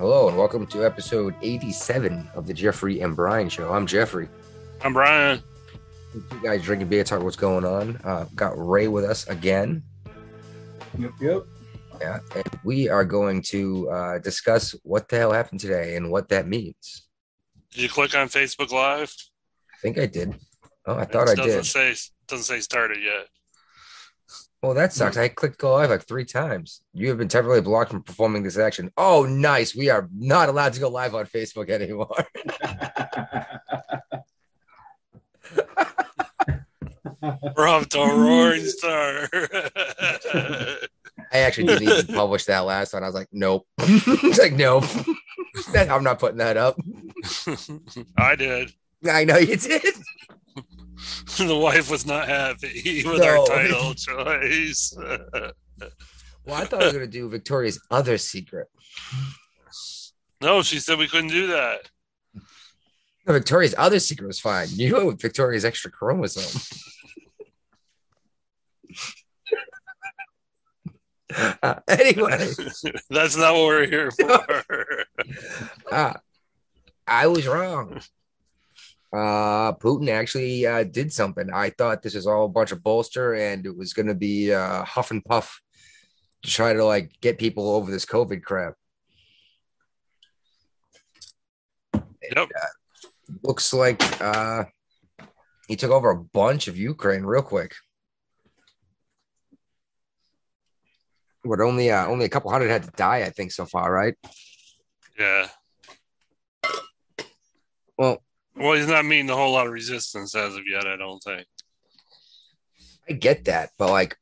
Hello, and welcome to episode 87 of the Jeffrey and Brian Show. I'm Jeffrey. I'm Brian. You guys drinking beer, talk what's going on. Got Ray with us again. Yep. Yeah, and we are going to discuss what the hell happened today and what that means. Did you click on Facebook Live? I think I did. Oh, I thought I did. Doesn't say started yet. Well, that sucks. I clicked go live like three times. You have been temporarily blocked from performing this action. Oh, nice. We are not allowed to go live on Facebook anymore. From the roaring star. I actually didn't even publish that last one. I was like, nope. It's like, nope. I'm not putting that up. I did. I know you did. The wife was not happy with our title choice. Well, I thought we were going to do Victoria's other secret. No, she said we couldn't do that. No, Victoria's other secret was fine. You know, Victoria's extra chromosome. Anyway. That's not what we're here for. I was wrong. Putin actually did something. I thought this was all a bunch of bolster and it was going to be huff and puff to try to like get people over this COVID crap. Nope. Looks like he took over a bunch of Ukraine real quick. What, only a couple hundred had to die, I think, so far, right? Yeah. Well, he's not meeting a whole lot of resistance as of yet, I don't think. I get that, but like,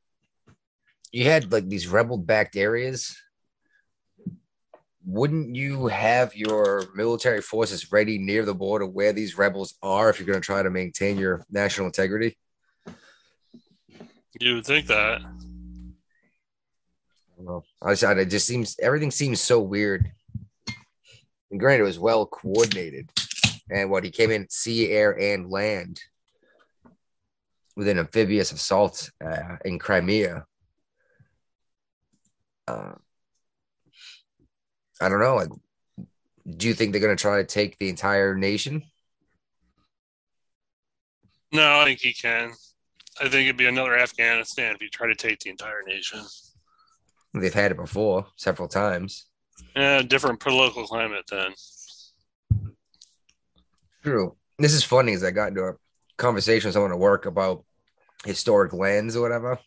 you had like these rebel-backed areas. Wouldn't you have your military forces ready near the border where these rebels are if you're going to try to maintain your national integrity? You would think that. I don't know. Everything seems so weird. And granted, it was well coordinated. And he came in sea, air, and land with an amphibious assault in Crimea. I don't know. Like, do you think they're going to try to take the entire nation? No, I think he can. I think it'd be another Afghanistan if you try to take the entire nation. They've had it before several times. Yeah, different political climate then. True. This is funny because I got into a conversation with someone at work about historic lands or whatever,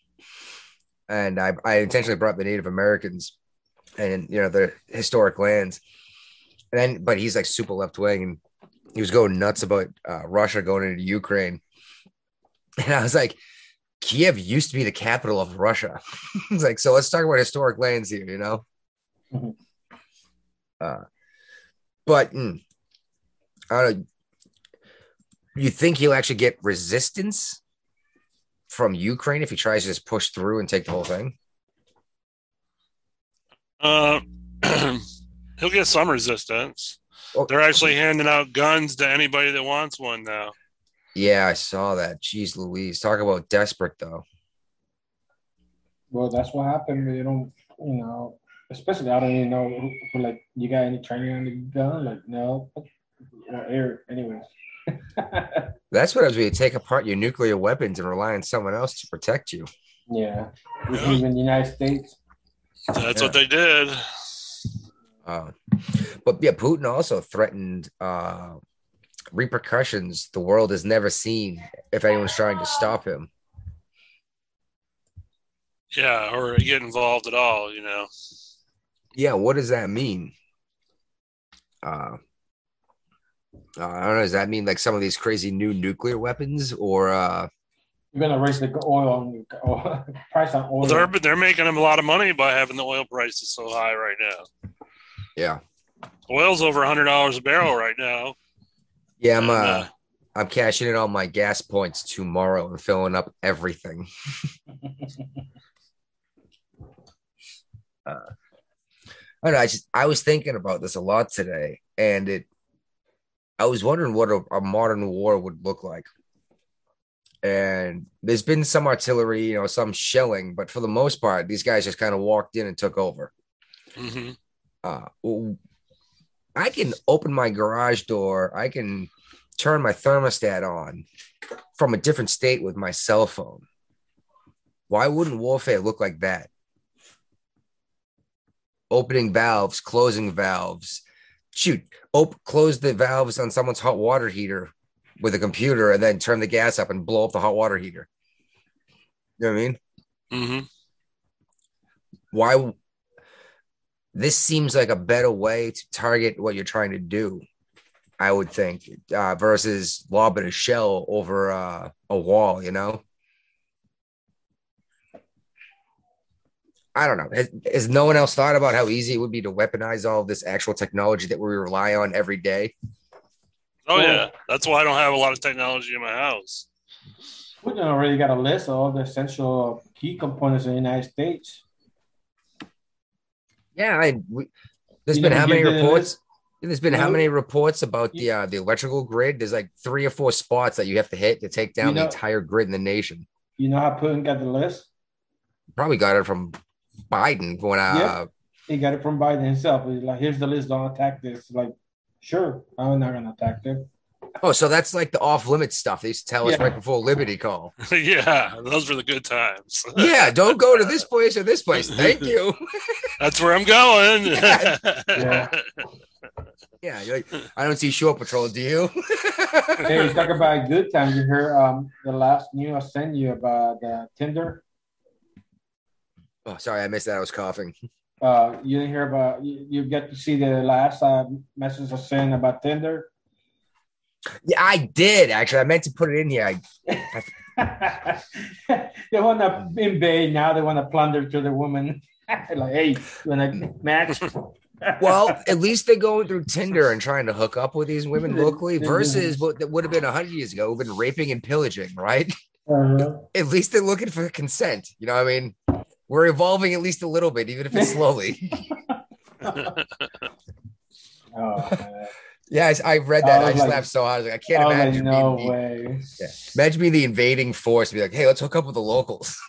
and I intentionally brought the Native Americans and the historic lands, but he's like super left wing, and he was going nuts about Russia going into Ukraine, and I was like, Kiev used to be the capital of Russia. It's like, so let's talk about historic lands here, I don't know. You think he'll actually get resistance from Ukraine if he tries to just push through and take the whole thing? He'll get some resistance. Oh. They're actually handing out guns to anybody that wants one now. Yeah, I saw that. Jeez Louise. Talk about desperate, though. Well, that's what happened. You don't, especially I don't even know, like, you got any training on the gun? Like, no. Anyways. That's what it was. You take apart your nuclear weapons and rely on someone else to protect you. Yeah. Even the United States. That's what they did. But yeah, Putin also threatened repercussions the world has never seen if anyone's trying to stop him. Yeah, or get involved at all, Yeah, what does that mean? I don't know. Does that mean like some of these crazy new nuclear weapons, or you're gonna raise the oil price on oil? Well, they're making them a lot of money by having the oil prices so high right now. Yeah, oil's over $100 a barrel right now. Yeah, I'm cashing in all my gas points tomorrow and filling up everything. I don't know. I was thinking about this a lot today, and I was wondering what a modern war would look like. And there's been some artillery, some shelling, but for the most part, these guys just kind of walked in and took over. Mm-hmm. I can open my garage door. I can turn my thermostat on from a different state with my cell phone. Why wouldn't warfare look like that? Opening valves, closing valves. Shoot, close the valves on someone's hot water heater with a computer and then turn the gas up and blow up the hot water heater. You know what I mean? Mm-hmm. Why? This seems like a better way to target what you're trying to do, I would think, versus lobbing a shell over a wall, you know? I don't know. Has no one else thought about how easy it would be to weaponize all of this actual technology that we rely on every day? Oh, well, yeah. That's why I don't have a lot of technology in my house. We already got a list of all the essential key components in the United States. Yeah, there's been how many reports? There's been how many reports about the electrical grid? There's like 3 or 4 spots that you have to hit to take down the entire grid in the nation. You know how Putin got the list? Probably got it from Biden. He got it from Biden himself. He's like, here's the list. Don't attack this. Like, sure, I'm not gonna attack them. Oh, so that's like the off-limits stuff they used to tell us right before Liberty Call. Yeah, those were the good times. Yeah, don't go to this place or this place. Thank you. That's where I'm going. Yeah. Yeah, you're like, I don't see Shore Patrol, do you? Hey, you talk about good times. You hear the last news I sent you about Tinder? Oh, sorry, I missed that. I was coughing. You didn't hear about, you get to see the last message I sent about Tinder? Yeah, I did actually. I meant to put it in here. They want to invade now. They want to plunder to the woman. Like, hey, you want to match? Well, at least they're going through Tinder and trying to hook up with these women locally versus what that would have been 100 years ago. We've been raping and pillaging, right? Uh-huh. At least they're looking for consent. You know what I mean? We're evolving at least a little bit, even if it's slowly. Oh, man. Yes, I read that. I just laughed so hard. I was like, I can't imagine. Like, no way. Yeah. Imagine being the invading force and be like, hey, let's hook up with the locals.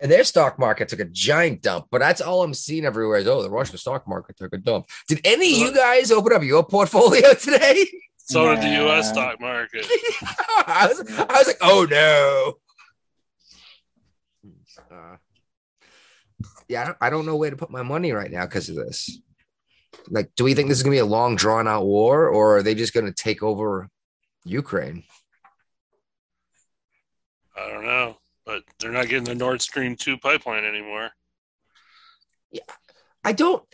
And their stock market took a giant dump, but that's all I'm seeing everywhere is, the Russian stock market took a dump. Did any of you guys open up your portfolio today? So did the U.S. stock market. I was like, oh, no. Yeah, I don't know where to put my money right now because of this. Like, do we think this is going to be a long, drawn-out war, or are they just going to take over Ukraine? I don't know, but they're not getting the Nord Stream 2 pipeline anymore. Yeah,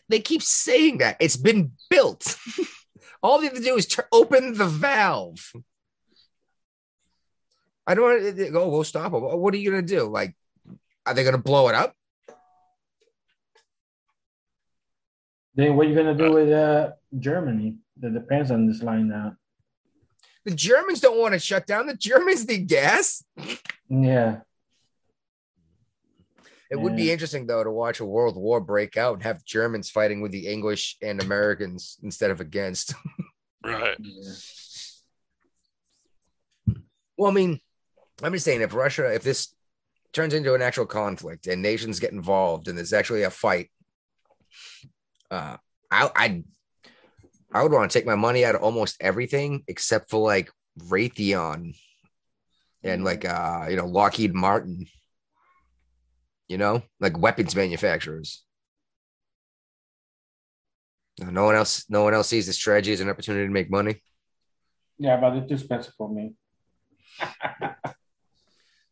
they keep saying that. It's been built. All they have to do is open the valve. I don't want to go, we'll stop them. What are you going to do? Like, are they going to blow it up? Then what are you going to do with Germany that depends on this line now? The Germans don't want to shut down. The Germans need gas. Yeah. It would be interesting, though, to watch a world war break out and have Germans fighting with the English and Americans instead of against. Right. Yeah. Well, I mean, I'm just saying if this turns into an actual conflict and nations get involved and there's actually a fight, I would want to take my money out of almost everything except for like Raytheon and like Lockheed Martin, like weapons manufacturers. No one else sees the strategy as an opportunity to make money. Yeah, but it's too expensive for me.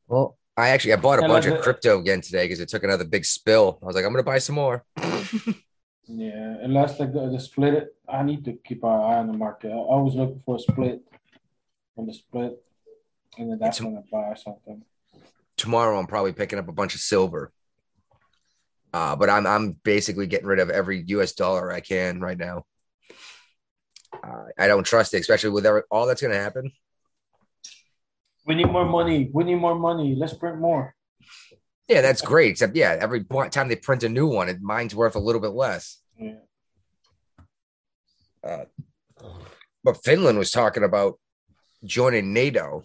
Well, I bought a bunch of crypto again today because it took another big spill. I was like, I'm gonna buy some more. Yeah, unless the split, I need to keep an eye on the market. I always look for a split on the split, and then that's when I buy something. Tomorrow, I'm probably picking up a bunch of silver, but I'm basically getting rid of every U.S. dollar I can right now. I don't trust it, especially with all that's going to happen. We need more money. Let's print more. Yeah, that's great. Except, every time they print a new one, mine's worth a little bit less. Yeah. But Finland was talking about joining NATO,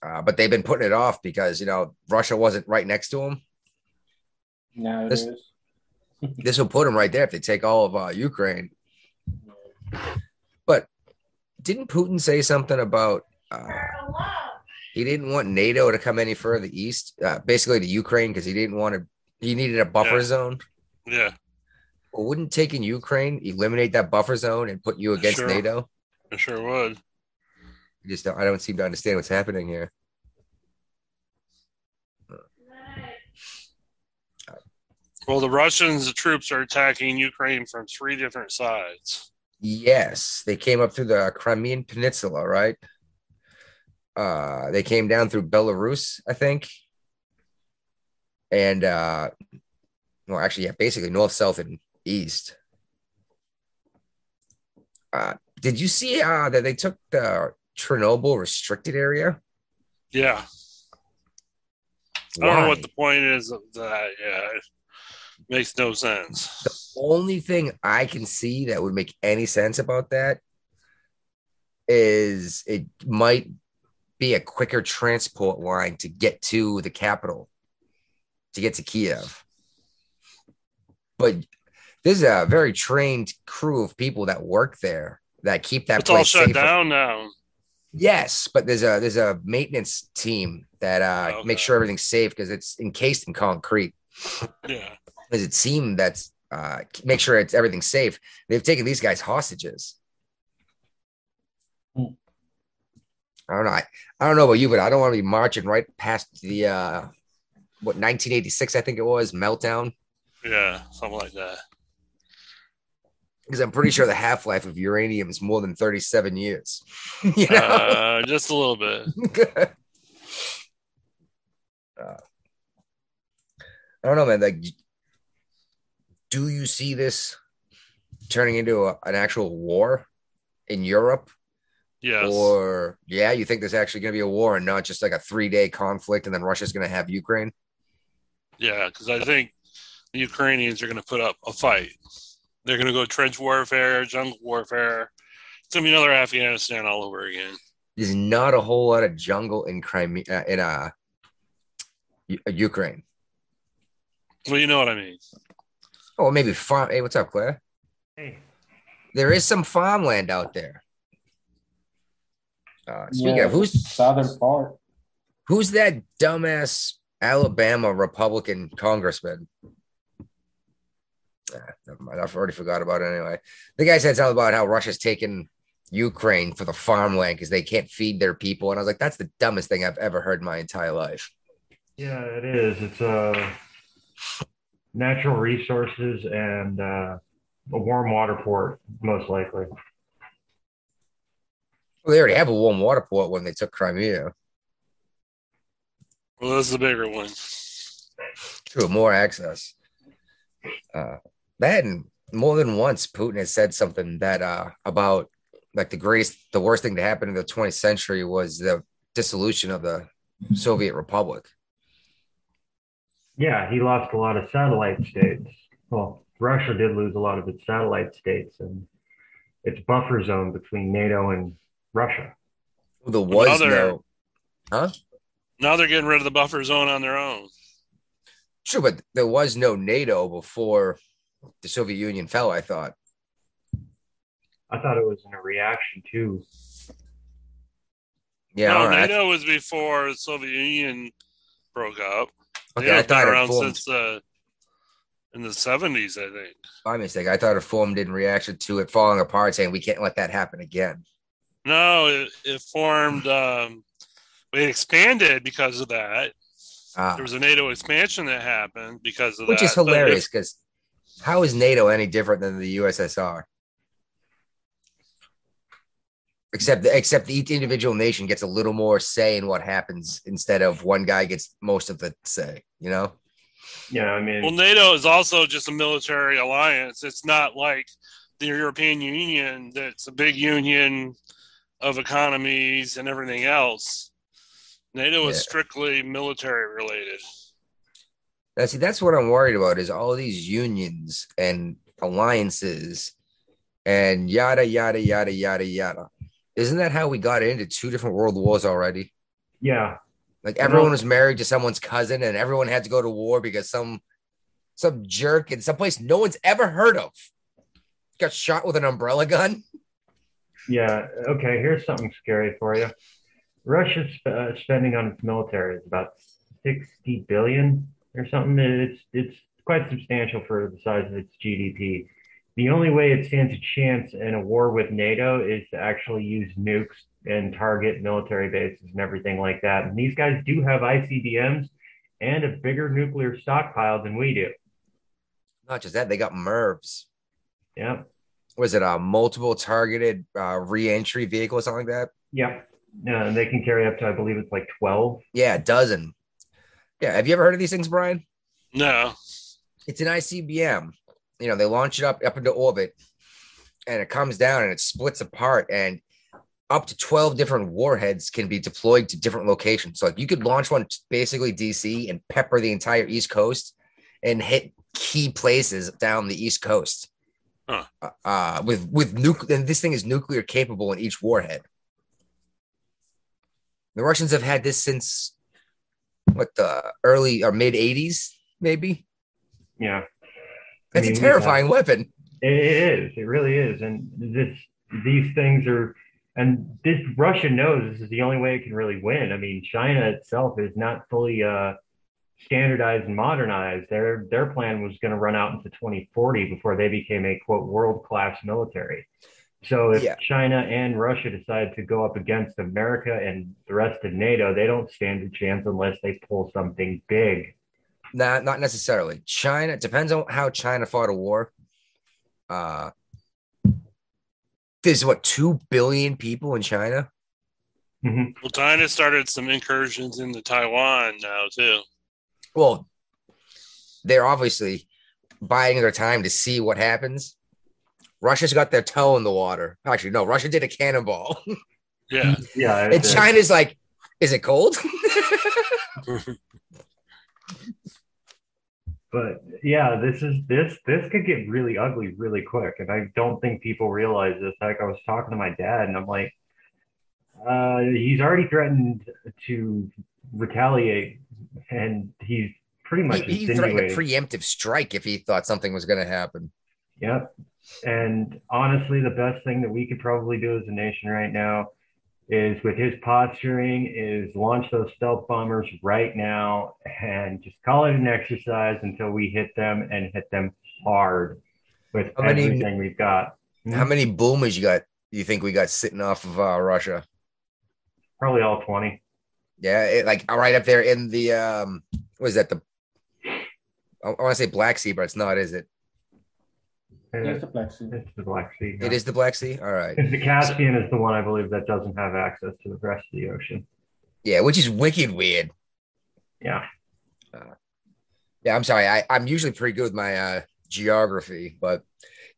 but they've been putting it off because Russia wasn't right next to them, No, this will put them right there if they take all of Ukraine. But didn't Putin say something about he didn't want NATO to come any further east, basically to Ukraine, because he didn't want to. He needed a buffer zone. Yeah. Well, wouldn't taking Ukraine eliminate that buffer zone and put you against NATO? It sure would. I don't seem to understand what's happening here. Well, the Russians, the troops are attacking Ukraine from three different sides. Yes, they came up through the Crimean Peninsula, right? They came down through Belarus, I think. And, well, actually, yeah, basically north, south, and east. Did you see that they took the Chernobyl restricted area? Yeah. Why? I don't know what the point is of that. Yeah, it makes no sense. The only thing I can see that would make any sense about that is it might be a quicker transport line to get to the capital, to get to Kiev. But there's a very trained crew of people that work there that keep that place safe. It's all shut down now. Yes, but there's a maintenance team that makes sure everything's safe because it's encased in concrete. Yeah. There's a team that's make sure everything's safe. They've taken these guys hostages. I don't know. I don't know about you, but I don't want to be marching right past the 1986, I think it was, meltdown. Yeah, something like that. Because I'm pretty sure the half-life of uranium is more than 37 years. You know? Just a little bit. I don't know, man. Like, do you see this turning into an actual war in Europe? Yes. Or, yeah, you think there's actually going to be a war and not just like a 3-day conflict and then Russia's going to have Ukraine? Yeah, because I think the Ukrainians are going to put up a fight. They're going to go trench warfare, jungle warfare. It's going to be another Afghanistan all over again. There's not a whole lot of jungle in Crimea, Ukraine. Well, you know what I mean. Oh, maybe farm. Hey, what's up, Claire? Hey. There is some farmland out there. Speaking of who's southern part? Who's that dumbass Alabama Republican congressman? Never mind. I've already forgot about it anyway. The guy said something about how Russia's taken Ukraine for the farmland because they can't feed their people, and I was like, that's the dumbest thing I've ever heard in my entire life. Yeah, it is. It's natural resources and a warm water port, most likely. Well, they already have a warm water port when they took Crimea. Well, that's the bigger one. True, more access. That and more than once, Putin has said something that about like the worst thing to happen in the 20th century was the dissolution of the Soviet Republic. Yeah, he lost a lot of satellite states. Well, Russia did lose a lot of its satellite states and its buffer zone between NATO and Russia. There was no, huh? Now they're getting rid of the buffer zone on their own. Sure, but there was no NATO before the Soviet Union fell. I thought it was in a reaction to. Yeah, no, right. NATO was before the Soviet Union broke up. Okay, NATO's been around since in the 70s, I think. My mistake. I thought it formed in reaction to it falling apart, saying we can't let that happen again. No, it formed. It expanded because of that. There was a NATO expansion that happened because of that. Which is hilarious because how is NATO any different than the USSR? Except each individual nation gets a little more say in what happens instead of one guy gets most of the say. You know? Yeah, I mean. Well, NATO is also just a military alliance. It's not like the European Union that's a big union of economies and everything else. NATO is strictly military related. Now, see, that's what I'm worried about is all these unions and alliances and yada, yada, yada, yada, yada. Isn't that how we got into two different world wars already? Yeah. Like everyone was married to someone's cousin and everyone had to go to war because some some jerk in some place no one's ever heard of. Got shot with an umbrella gun. Yeah. Okay. Here's something scary for you. Russia's spending on its military is about $60 billion or something. It's quite substantial for the size of its GDP. The only way it stands a chance in a war with NATO is to actually use nukes and target military bases and everything like that. And these guys do have ICBMs and a bigger nuclear stockpile than we do. Not just that, they got MIRVs. Yeah. Was it multiple targeted re-entry vehicle or something like that? Yeah. No, they can carry up to, I believe it's like 12. Yeah, a dozen. Yeah. Have you ever heard of these things, Brian? No. It's an ICBM. You know, they launch it up into orbit, and it comes down and it splits apart, and up to 12 different warheads can be deployed to different locations. So, like, you could launch one basically DC and pepper the entire East Coast and hit key places down the East Coast. Huh. And this thing is nuclear capable in each warhead. The Russians have had this since what, the early or mid 80s, maybe. Yeah. That's a terrifying weapon. It is. It really is. And these things are, and this Russia knows this is the only way it can really win. I mean, China itself is not fully standardized and modernized. Their plan was going to run out into 2040 before they became a, quote, world-class military. So if China and Russia decide to go up against America and the rest of NATO, they don't stand a chance unless they pull something big. Not necessarily. China, depends on how China fought a war. There's, 2 billion people in China? Mm-hmm. Well, China started some incursions into Taiwan now, too. Well, they're obviously buying their time to see what happens. Russia's got their toe in the water. Actually, no, Russia did a cannonball. Yeah. Yeah. And China's like, is it cold? But yeah, this could get really ugly really quick, and I don't think people realize this. Like, I was talking to my dad, and I'm like, he's already threatened to retaliate, and he's pretty much insinuating a preemptive strike if he thought something was going to happen. Yep. And honestly, the best thing that we could probably do as a nation right now is, with his posturing, is launch those stealth bombers right now and just call it an exercise until we hit them, and hit them hard with everything we've got. How many boomers you think we got sitting off of Russia? Probably all 20. Yeah, right up there in the what is that? I want to say Black Sea, but it's not, is it? It's the Black Sea. It's the Black Sea. Yeah. It is the Black Sea? All right. The Caspian is the one, I believe, that doesn't have access to the rest of the ocean. Yeah, which is wicked weird. Yeah. I'm sorry. I'm usually pretty good with my geography, but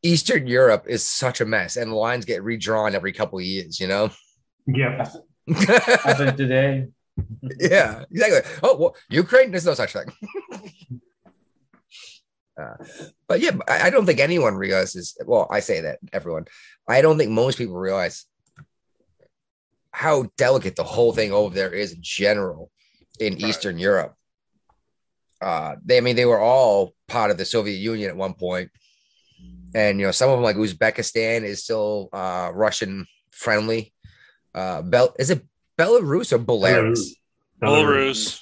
Eastern Europe is such a mess, and lines get redrawn every couple of years, you know? Yeah. As of today. Yeah, exactly. Oh, well, Ukraine, there's no such thing. But yeah, I don't think anyone realizes. Well, I say that everyone. I don't think most people realize how delicate the whole thing over there is in general in Eastern Europe. They were all part of the Soviet Union at one point, and some of them, like Uzbekistan, is still Russian friendly. Is it Belarus or Belarus? Belarus.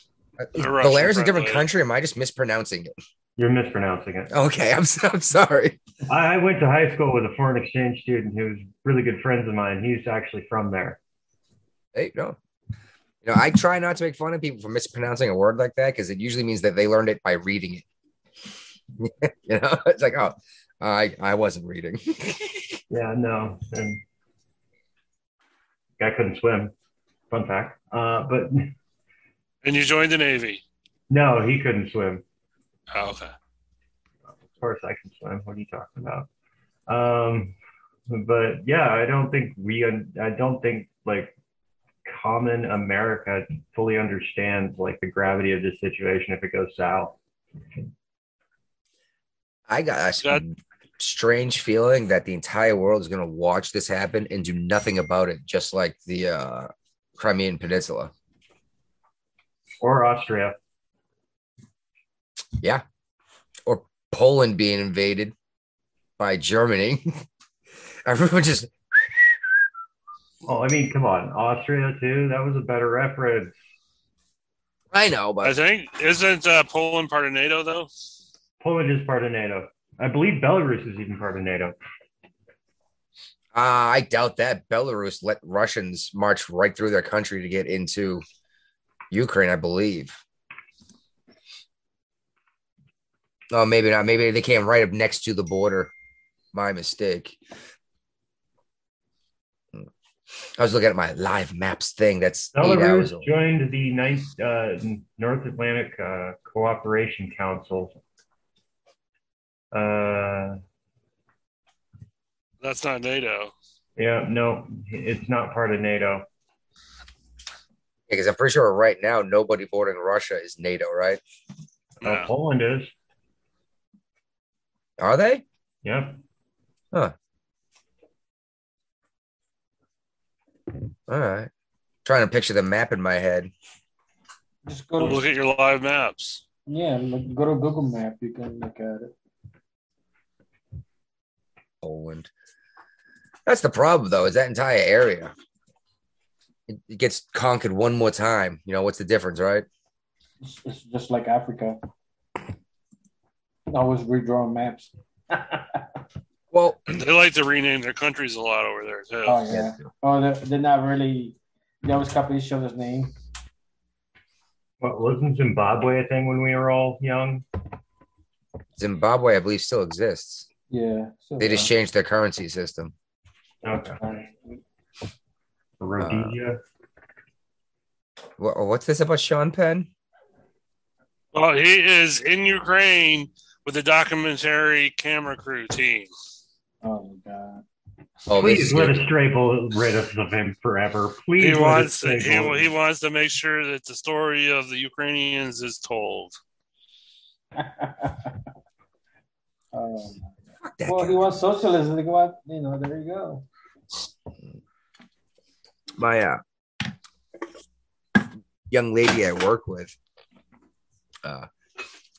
Belarus is a different country. Am I just mispronouncing it? You're mispronouncing it. Okay, I'm sorry. I went to high school with a foreign exchange student who was really good friends of mine. He's actually from there. Hey, no. I try not to make fun of people for mispronouncing a word like that, because it usually means that they learned it by reading it. It's like, oh, I wasn't reading. Yeah, no. And guy couldn't swim. Fun fact. But and you joined the Navy. No, he couldn't swim. Oh, okay. Of course I can swim. What are you talking about? But yeah, I don't think like common America fully understands like the gravity of this situation if it goes south. I got a strange feeling that the entire world is going to watch this happen and do nothing about it, just like the Crimean Peninsula. Or Austria. Yeah, or Poland being invaded by Germany. Everyone just... Oh, I mean, come on. Austria, too? That was a better reference. I know, but... I think... Isn't Poland part of NATO, though? Poland is part of NATO. I believe Belarus is even part of NATO. I doubt that. Belarus let Russians march right through their country to get into Ukraine, I believe. Oh, maybe not. Maybe they came right up next to the border. My mistake. I was looking at my live maps thing. That's Belarus 8 hours old. Joined the North Atlantic Cooperation Council. That's not NATO. Yeah, no, it's not part of NATO. Because I'm pretty sure right now nobody bordering Russia is NATO, right? Yeah. Poland is. Are they? Yeah. Huh. All right. I'm trying to picture the map in my head. Just go look at your live maps. Yeah, go to Google Map. You can look at it. Poland. That's the problem, though, is that entire area. It gets conquered one more time. You know, what's the difference, right? It's just like Africa. Always redrawing maps. Well, they like to rename their countries a lot over there, too. Oh, yeah. Oh, they're not really... They always copy each other's name. Well, wasn't Zimbabwe a thing when we were all young? Zimbabwe, I believe, still exists. Yeah. So they just changed their currency system. Okay. Rhodesia. What's this about Sean Penn? Well, he is in Ukraine with the documentary camera crew team. Oh, my God. Oh, please let us stray rid of him forever. Please. He wants to make sure that the story of the Ukrainians is told. Well, he wants socialism. You know, there you go. My young lady I work with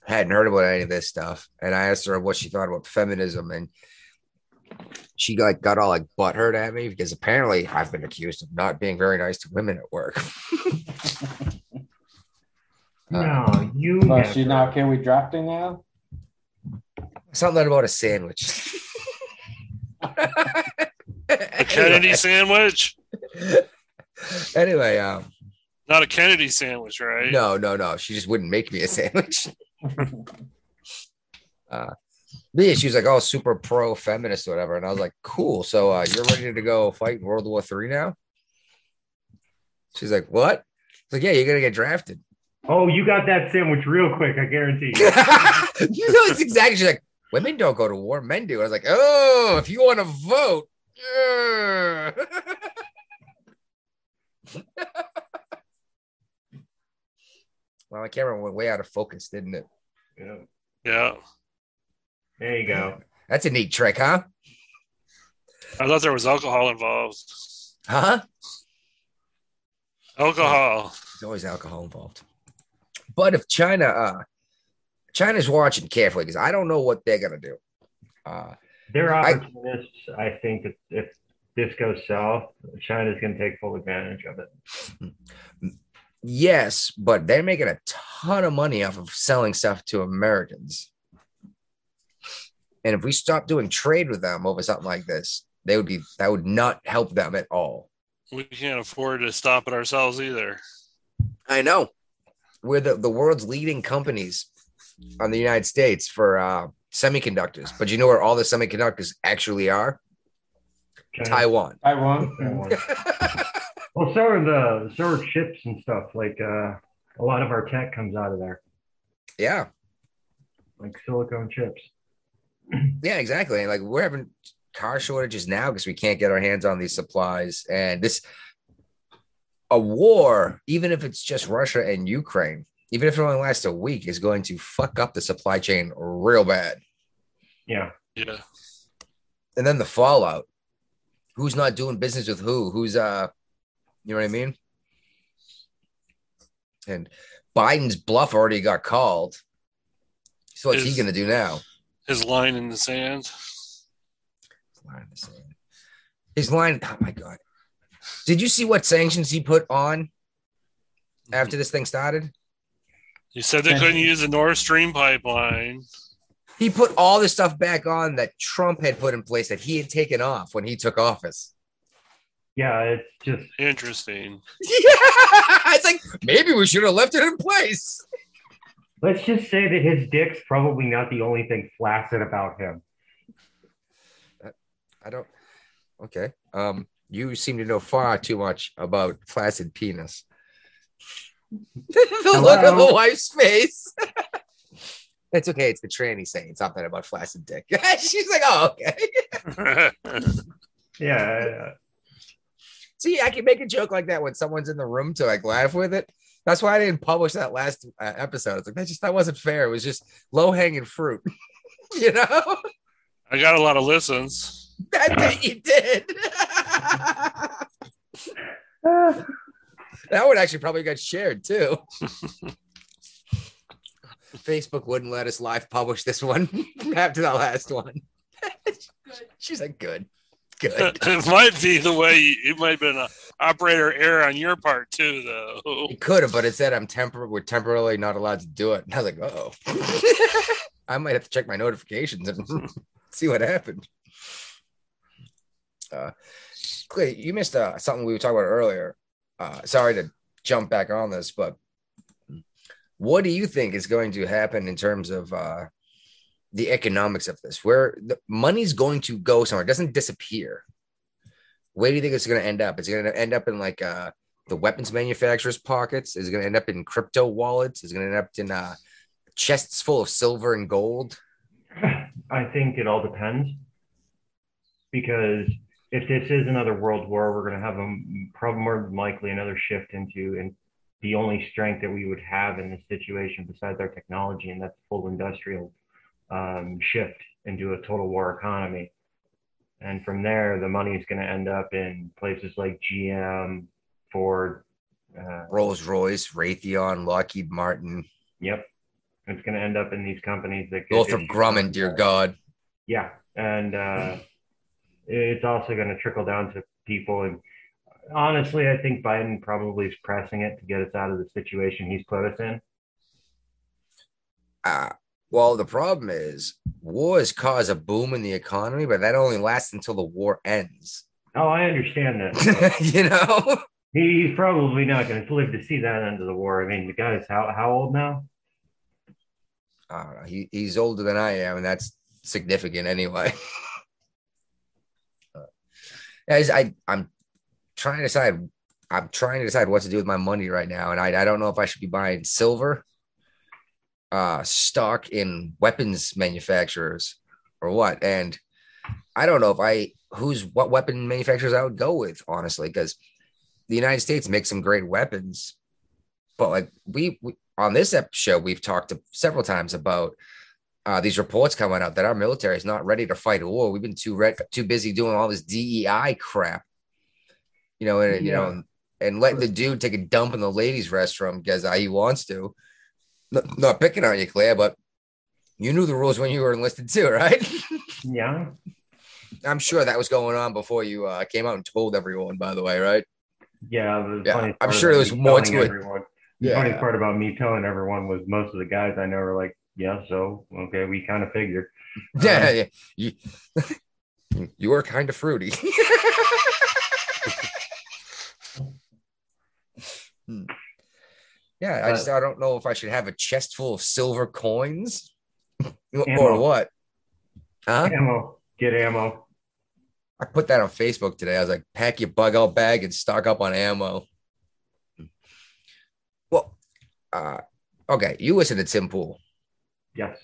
hadn't heard about any of this stuff, and I asked her what she thought about feminism, and she got all butthurt at me because apparently I've been accused of not being very nice to women at work. She now can we draft it now? Something about a sandwich. A Kennedy sandwich? Anyway, not a Kennedy sandwich, right? No. She just wouldn't make me a sandwich. Yeah, she was like, "Oh, super pro feminist, or whatever," and I was like, "Cool. So you're ready to go fight in World War III now?" She's like, "What?" I was like, "Yeah, you're gonna get drafted." Oh, you got that sandwich real quick, I guarantee you. You know, it's exactly. She's like, "Women don't go to war, men do." I was like, "Oh, if you want to vote." Well, my camera went way out of focus, didn't it? Yeah. There you go. That's a neat trick, huh? I thought there was alcohol involved. Huh? Alcohol. There's always alcohol involved. But if China's watching carefully, because I don't know what they're going to do. They're opportunists. I think if this goes south, China's going to take full advantage of it. Yes, but they're making a ton of money off of selling stuff to Americans. And if we stop doing trade with them over something like this, that would not help them at all. We can't afford to stop it ourselves either. I know. We're the world's leading companies on the United States for semiconductors. But you know where all the semiconductors actually are? Okay. Taiwan. Well, so are chips and stuff. Like a lot of our tech comes out of there. Yeah. Like silicone chips. Yeah, exactly. Like we're having car shortages now because we can't get our hands on these supplies. And a war, even if it's just Russia and Ukraine, even if it only lasts a week, is going to fuck up the supply chain real bad. Yeah. And then the fallout. Who's not doing business with who? Who's you know what I mean? And Biden's bluff already got called. So what's he going to do now? His line in the sand. Oh my God. Did you see what sanctions he put on after this thing started? He said they couldn't use the Nord Stream pipeline. He put all this stuff back on that Trump had put in place that he had taken off when he took office. Yeah, it's just interesting. Yeah, it's like maybe we should have left it in place. Let's just say that his dick's probably not the only thing flaccid about him. I don't. Okay. You seem to know far too much about flaccid penis. The look on the wife's face. It's okay. It's the tranny saying something about flaccid dick. She's like, oh, okay. Yeah. See, I can make a joke like that when someone's in the room to like laugh with it. That's why I didn't publish that last episode. It's like that wasn't fair. It was just low hanging fruit, you know. I got a lot of listens. I bet you did. That one actually probably got shared too. Facebook wouldn't let us live publish this one after that last one. She's like, good. It might be the way it might have been an operator error on your part too, though. It could have, but it said we're temporarily not allowed to do it. And I was like, oh, I might have to check my notifications and see what happened. Clay, you missed something we were talking about earlier. Sorry to jump back on this, but what do you think is going to happen in terms of the economics of this? Where the money's going to go somewhere. It doesn't disappear. Where do you think it's going to end up? Is it going to end up in like the weapons manufacturers' pockets? Is it going to end up in crypto wallets? Is it going to end up in chests full of silver and gold? I think it all depends, because if this is another world war, we're going to have probably more than likely another shift into, and the only strength that we would have in this situation besides our technology, and that's full industrial shift into a total war economy. And from there, the money is going to end up in places like GM, Ford, Rolls-Royce, Raytheon, Lockheed Martin. Yep. It's going to end up in these companies that go from Grumman, dear God. Yeah. And it's also going to trickle down to people. And honestly, I think Biden probably is pressing it to get us out of the situation he's put us in. Well, the problem is wars cause a boom in the economy, but that only lasts until the war ends. Oh, I understand that. You know? He's probably not going to live to see that end of the war. I mean, the guy's how old now? I don't know. He's older than I am, and that's significant anyway. I'm trying to decide. I'm trying to decide what to do with my money right now, and I don't know if I should be buying silver, stock in weapons manufacturers, or what. And I don't know if what weapon manufacturers I would go with, honestly, because the United States makes some great weapons, but like we on this show we've talked several times about these reports coming out that our military is not ready to fight a war. We've been too busy doing all this DEI crap, you know, and you know, and letting the dude take a dump in the ladies' restroom because he wants to. Not picking on you, Claire, but you knew the rules when you were enlisted too, right? Yeah. I'm sure that was going on before you came out and told everyone, by the way, right? Yeah. I'm sure there was more to it. The funny part about me telling everyone was most of the guys I know were like, yeah, so, okay, we kind of figured. Yeah. You were kind of fruity. Yeah, I don't know if I should have a chest full of silver coins or what. Huh? Get ammo. I put that on Facebook today. I was like, pack your bug out bag and stock up on ammo. Well, okay, you listen to Tim Pool. Yes.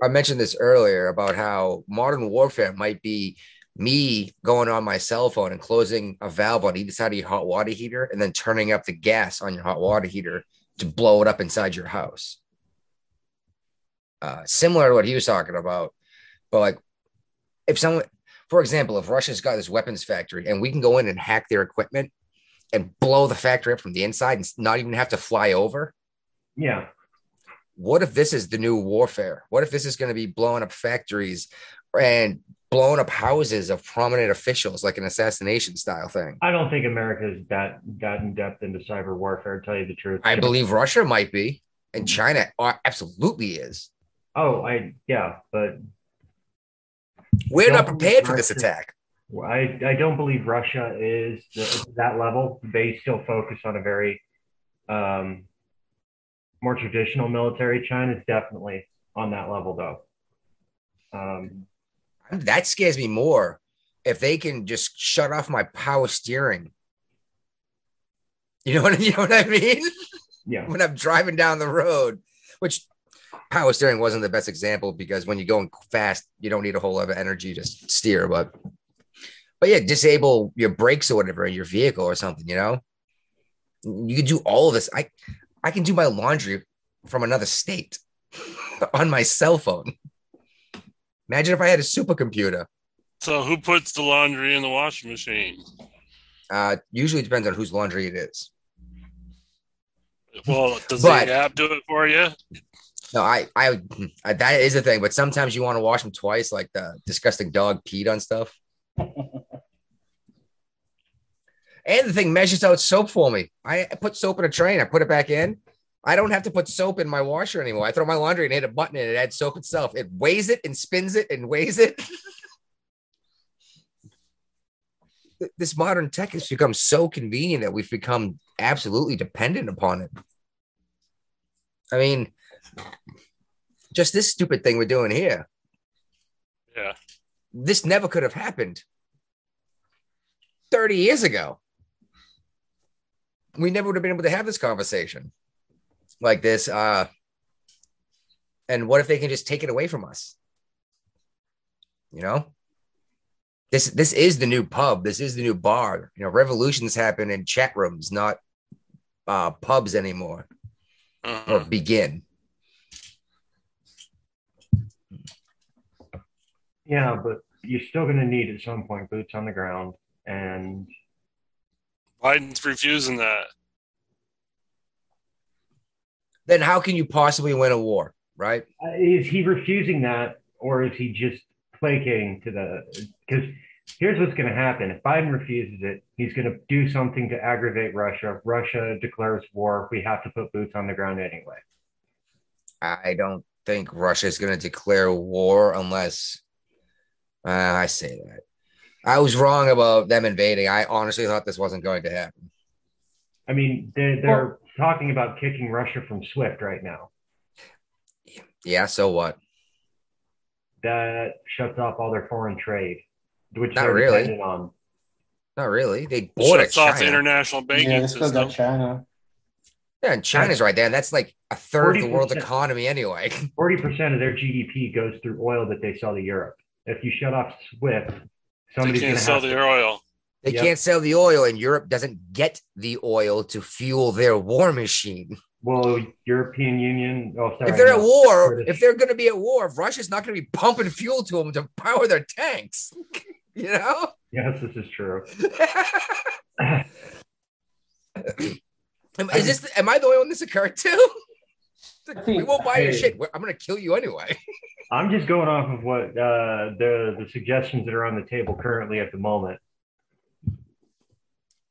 I mentioned this earlier about how modern warfare might be me going on my cell phone and closing a valve on either side of your hot water heater and then turning up the gas on your hot water heater to blow it up inside your house. Similar to what he was talking about. But like if someone, for example, if Russia's got this weapons factory and we can go in and hack their equipment and blow the factory up from the inside and not even have to fly over. Yeah. what if this is the new warfare? What if this is going to be blowing up factories and blowing up houses of prominent officials, like an assassination style thing? I don't think America is that in depth into cyber warfare, to tell you the truth. I believe Russia might be, and China absolutely is. But we're not prepared for this attack. I don't believe Russia is that level. They still focus on a very more traditional military. China's definitely on that level, though. That scares me more. If they can just shut off my power steering, you know what I mean? Yeah. When I'm driving down the road, which power steering wasn't the best example because when you're going fast, you don't need a whole lot of energy to steer, but yeah, disable your brakes or whatever in your vehicle or something, you know? You can do all of this. I can do my laundry from another state on my cell phone. Imagine if I had a supercomputer. So who puts the laundry in the washing machine? Usually depends on whose laundry it is. Well, does the app do it for you? No, I that is the thing. But sometimes you want to wash them twice, like the disgusting dog peed on stuff. And the thing measures out soap for me. I put soap in a train. I put it back in. I don't have to put soap in my washer anymore. I throw my laundry and hit a button and it adds soap itself. It weighs it and spins it and weighs it. This modern tech has become so convenient that we've become absolutely dependent upon it. I mean, just this stupid thing we're doing here. Yeah. This never could have happened 30 years ago. We never would have been able to have this conversation like this. And what if they can just take it away from us? You know, this is the new pub. This is the new bar. You know, revolutions happen in chat rooms, not pubs anymore. Or begin. Yeah, but you're still going to need at some point boots on the ground. And Biden's refusing that. Then how can you possibly win a war, right? Is he refusing that, or is he just placating to the? Because here's what's going to happen: if Biden refuses it, he's going to do something to aggravate Russia. If Russia declares war, we have to put boots on the ground anyway. I don't think Russia is going to declare war unless I say that. I was wrong about them invading. I honestly thought this wasn't going to happen. I mean, they're talking about kicking Russia from SWIFT right now. Yeah, so what? That shuts off all their foreign trade, which not they're really dependent on. Not really. They bought China. Off the international banking system. China. Yeah, and China's right there. And that's like a third of the world's economy anyway. 40% of their GDP goes through oil that they sell to Europe. If you shut off SWIFT, somebody's they can't sell their oil. They can't sell the oil, and Europe doesn't get the oil to fuel their war machine. Well, European Union. Oh, sorry. If they're at war, British. If they're going to be at war, Russia's not going to be pumping fuel to them to power their tanks. You know? Yes, this is true. Am I the only one this occurred to? We won't buy your shit. I'm going to kill you anyway. I'm just going off of what the suggestions that are on the table currently at the moment.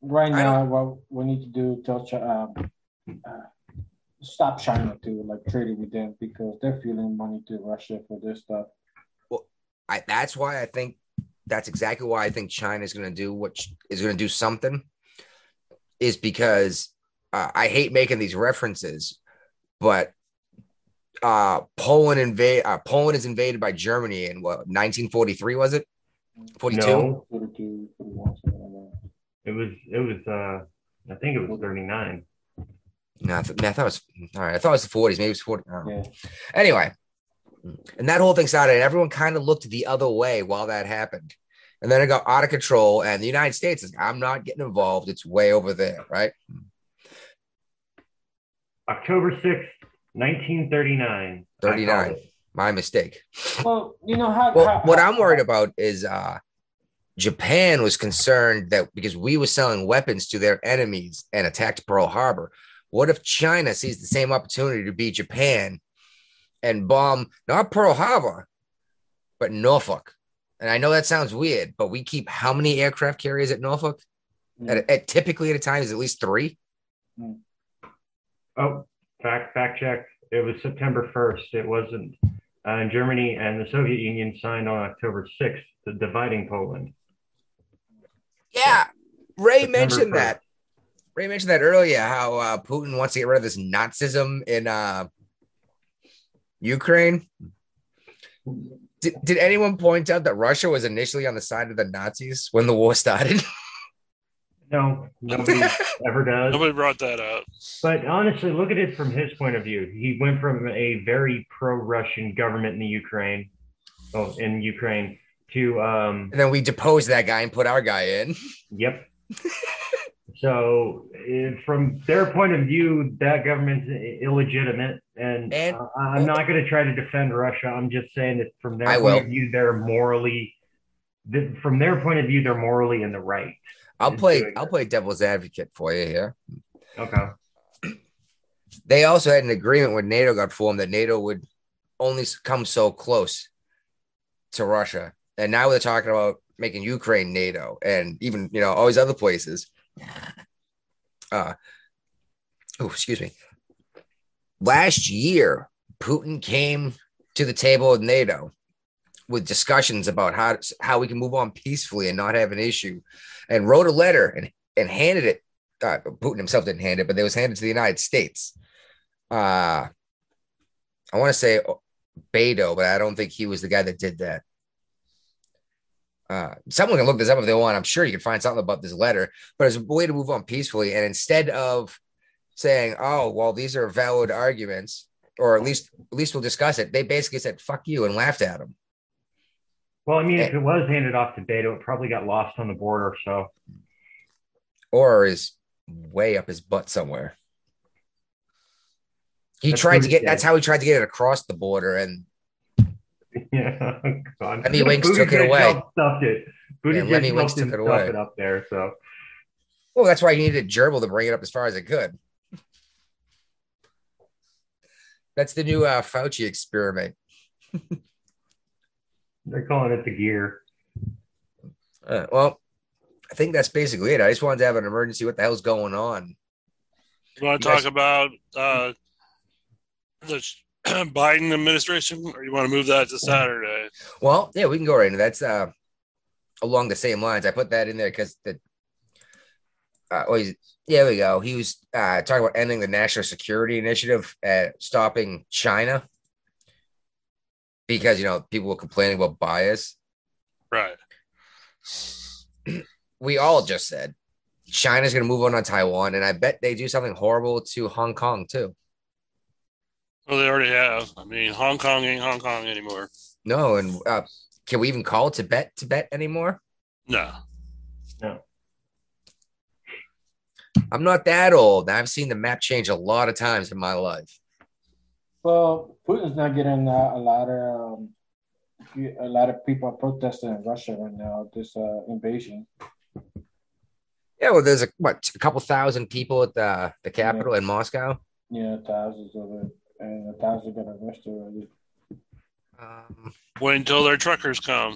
Right now, what we need to do stop China to like trading with them because they're feeling money to Russia for their stuff. Well, that's exactly why I think China is going to do something. Is because I hate making these references, but. Poland Poland is invaded by Germany in 1943 was it? 42? No. 42, 41, something like that. It was I think it was 39. No, I thought it was all right. I thought it was the 40s, maybe it's 40. Yeah. Anyway, and that whole thing started, and everyone kind of looked the other way while that happened. And then it got out of control, and the United States is I'm not getting involved, it's way over there, right? October 6th. 1939. 39. My mistake. Well, you know how. Well, what I'm worried about is Japan was concerned that because we were selling weapons to their enemies and attacked Pearl Harbor. What if China sees the same opportunity to beat Japan and bomb not Pearl Harbor, but Norfolk. And I know that sounds weird, but we keep how many aircraft carriers at Norfolk? Mm. At typically at a time is at least three. Mm. Oh, fact check. It was September 1st. It wasn't in Germany, and the Soviet Union signed on October 6th, the dividing Poland. Yeah, Ray mentioned that. Ray mentioned that earlier, how Putin wants to get rid of this Nazism in Ukraine. Did anyone point out that Russia was initially on the side of the Nazis when the war started? No, nobody ever does. Nobody brought that up. But honestly, look at it from his point of view. He went from a very pro-Russian government in the Ukraine, to and then we deposed that guy and put our guy in. Yep. So from their point of view, that government's illegitimate, and I'm not going to try to defend Russia. I'm just saying that from their point of view, they're morally in the right. I'll play devil's advocate for you here. Okay. They also had an agreement when NATO got formed that NATO would only come so close to Russia. And now they're talking about making Ukraine NATO and even, all these other places. Excuse me. Last year, Putin came to the table with NATO with discussions about how we can move on peacefully and not have an issue, and wrote a letter and handed it. Putin himself didn't hand it, but it was handed to the United States. I want to say Beto, but I don't think he was the guy that did that. Someone can look this up if they want. I'm sure you can find something about this letter, but it's a way to move on peacefully. And instead of saying, oh, well, these are valid arguments, or at least we'll discuss it, they basically said, fuck you, and laughed at him. Well, I mean, if it was handed off to Beto, it probably got lost on the border, so. Or is way up his butt somewhere. That's how he tried to get it across the border, and yeah, God. Lemmy Winks took it away. Lemmy Winks took it away up there, so. Well, that's why he needed gerbil to bring it up as far as it could. That's the new Fauci experiment. They're calling it the gear. Well, I think that's basically it. I just wanted to have an emergency. What the hell's going on? You want to talk about the Biden administration, or you want to move that to Saturday? Well, yeah, we can go right into that. That's along the same lines. I put that in there because there we go. He was talking about ending the National Security Initiative, stopping China. Because, people were complaining about bias. Right. We all just said China's going to move on Taiwan, and I bet they do something horrible to Hong Kong, too. Well, they already have. I mean, Hong Kong ain't Hong Kong anymore. No, and can we even call Tibet anymore? No. I'm not that old. I've seen the map change a lot of times in my life. Well, Putin's not getting a lot of people are protesting in Russia right now, this invasion. Yeah, well, there's a couple thousand people at the capital in Moscow. Yeah, thousands of it, and thousands got arrested already. Wait until their truckers come.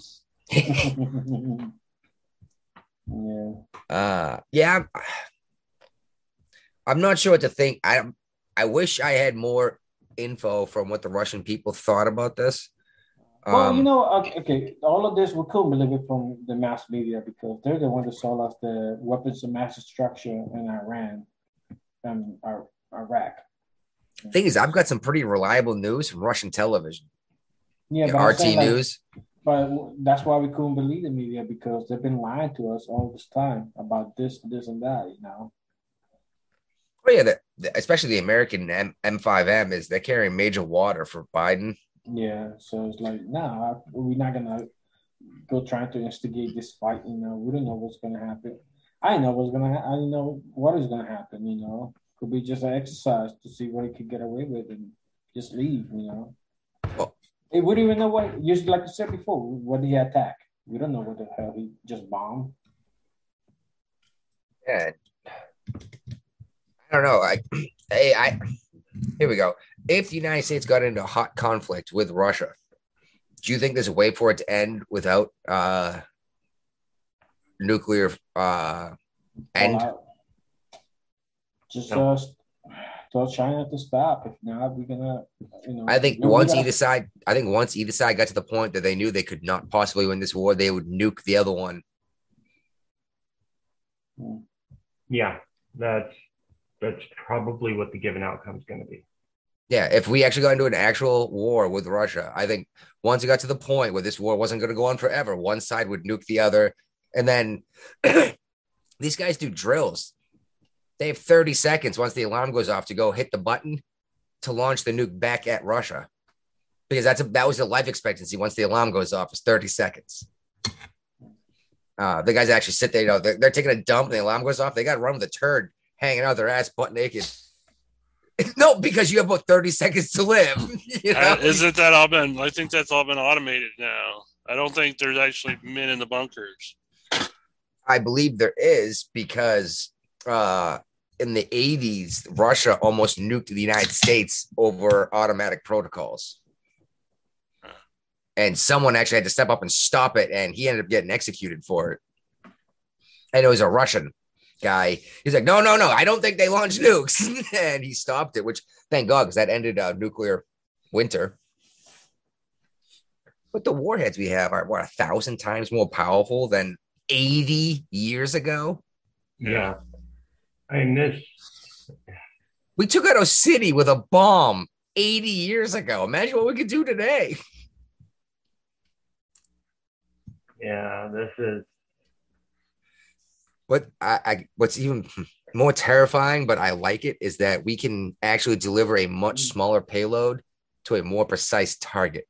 Yeah. I'm not sure what to think. I wish I had more info from what the Russian people thought about this. Well, all of this we couldn't believe it from the mass media because they're the ones that sold us the weapons of mass destruction in Iran and Iraq. Thing is, I've got some pretty reliable news from Russian television. Yeah, RT News. But that's why we couldn't believe the media because they've been lying to us all this time about this, and that. Oh yeah, especially the American M5M is they're carrying major water for Biden. Yeah, so it's like, we're not gonna go trying to instigate this fight. We don't know what's gonna happen. I know what is gonna happen. Could be just an exercise to see what he could get away with and just leave. Well, they wouldn't even know what. Just like you said before, what he attacked. We don't know what the hell he just bombed. Yeah. I don't know. I Here we go. If the United States got into a hot conflict with Russia, do you think there's a way for it to end without nuclear end? Tell China to stop. If not, we're gonna. I think once either side got to the point that they knew they could not possibly win this war, they would nuke the other one. Yeah, that's probably what the given outcome is going to be. Yeah, if we actually got into an actual war with Russia, I think once it got to the point where this war wasn't going to go on forever, one side would nuke the other. And then these guys do drills. They have 30 seconds once the alarm goes off to go hit the button to launch the nuke back at Russia. Because that was the life expectancy once the alarm goes off is 30 seconds. The guys actually sit there, they're taking a dump and the alarm goes off. They got to run with a turd hanging out their ass butt naked. No, because you have about 30 seconds to live. You know? Isn't that all been? I think that's all been automated now. I don't think there's actually men in the bunkers. I believe there is because in the 80s, Russia almost nuked the United States over automatic protocols. And someone actually had to step up and stop it, and he ended up getting executed for it. And it was a Russian guy. He's like, no, I don't think they launched nukes. And he stopped it, which, thank God, because that ended nuclear winter. But the warheads we have are, 1,000 times more powerful than 80 years ago? Yeah. I mean, we took out a city with a bomb 80 years ago. Imagine what we could do today. Yeah, this is what's even more terrifying, but I like it, is that we can actually deliver a much smaller payload to a more precise target.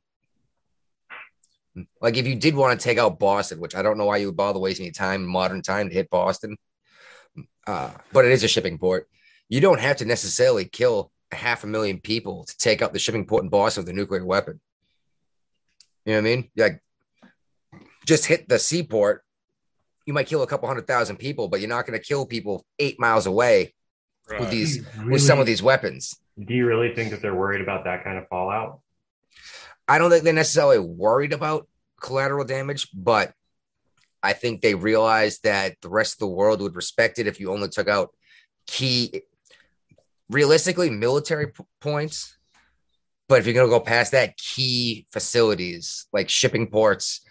Like if you did want to take out Boston, which I don't know why you would bother wasting your time, modern time, to hit Boston, but it is a shipping port. You don't have to necessarily kill 500,000 people to take out the shipping port in Boston with a nuclear weapon. You know what I mean? Like, just hit the seaport, you might kill a couple 100,000 people, but you're not going to kill people 8 miles away with some of these weapons. Do you really think that they're worried about that kind of fallout? I don't think they're necessarily worried about collateral damage, but I think they realize that the rest of the world would respect it if you only took out key, realistically, military points. But if you're going to go past that, key facilities like shipping ports,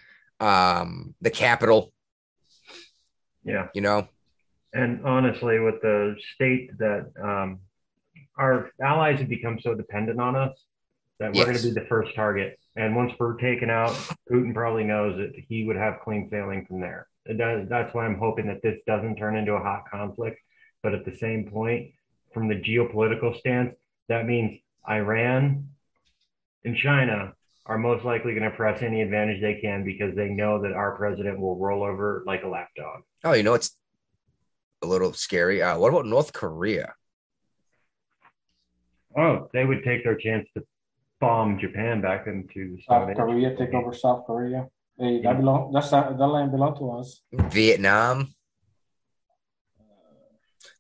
the capital. Yeah. You know? And honestly, with the state that our allies have become so dependent on us that we're going to be the first target. And once we're taken out, Putin probably knows that he would have clean sailing from there. That's why I'm hoping that this doesn't turn into a hot conflict. But at the same point, from the geopolitical stance, that means Iran and China are most likely going to press any advantage they can because they know that our president will roll over like a lapdog. Oh, you know, it's a little scary. What about North Korea? Oh, they would take their chance to bomb Japan back into South Korea. Hey, yeah. That land belongs to us. Vietnam?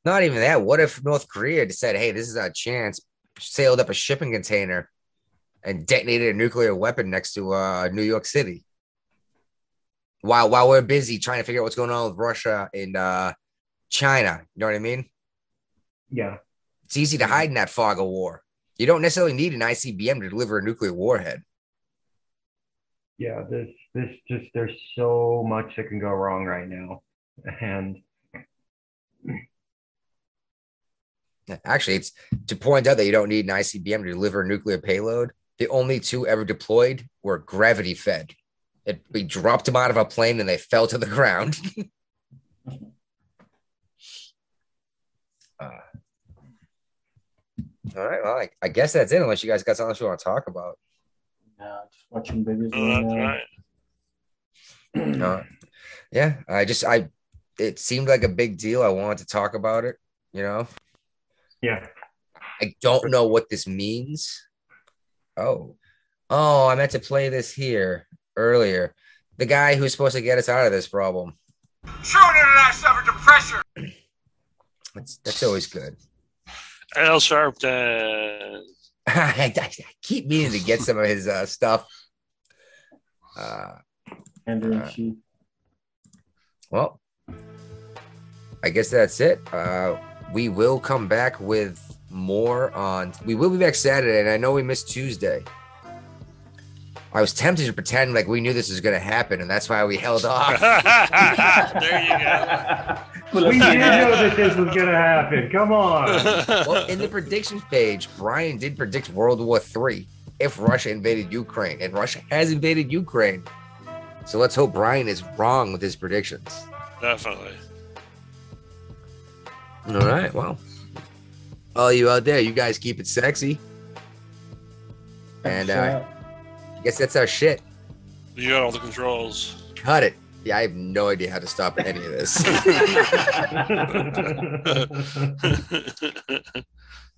Not even that. What if North Korea just said, hey, this is our chance, sailed up a shipping container and detonated a nuclear weapon next to New York City while we're busy trying to figure out what's going on with Russia and China. You know what I mean? Yeah. It's easy to hide in that fog of war. You don't necessarily need an ICBM to deliver a nuclear warhead. Yeah, there's so much that can go wrong right now. And actually, it's to point out that you don't need an ICBM to deliver a nuclear payload. The only two ever deployed were gravity fed. We dropped them out of a plane and they fell to the ground. All right. Well, I guess that's it, unless you guys got something else you want to talk about. No, just watching videos. Right. Yeah, it seemed like a big deal. I wanted to talk about it, you know? Yeah. I don't know what this means. Oh, I meant to play this here earlier. The guy who's supposed to get us out of this problem. Shoot it and I suffered depression. That's always good. Al Sharpton. I keep meaning to get some of his stuff. Well, I guess that's it. We will come back with more on. We will be back Saturday, and I know we missed Tuesday. I was tempted to pretend like we knew this was going to happen, and that's why we held off. There you go. We didn't know that this was going to happen. Come on. Well, in the predictions page, Brian did predict World War III if Russia invaded Ukraine, and Russia has invaded Ukraine. So let's hope Brian is wrong with his predictions. Definitely. All right. Well, all you out there, you guys keep it sexy. And I guess that's our shit. You got all the controls. Cut it. Yeah, I have no idea how to stop any of this.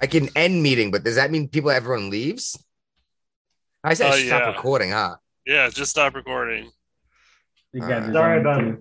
I can end meeting, but does that mean everyone leaves? I said stop recording, huh? Yeah, just stop recording. Sorry about it.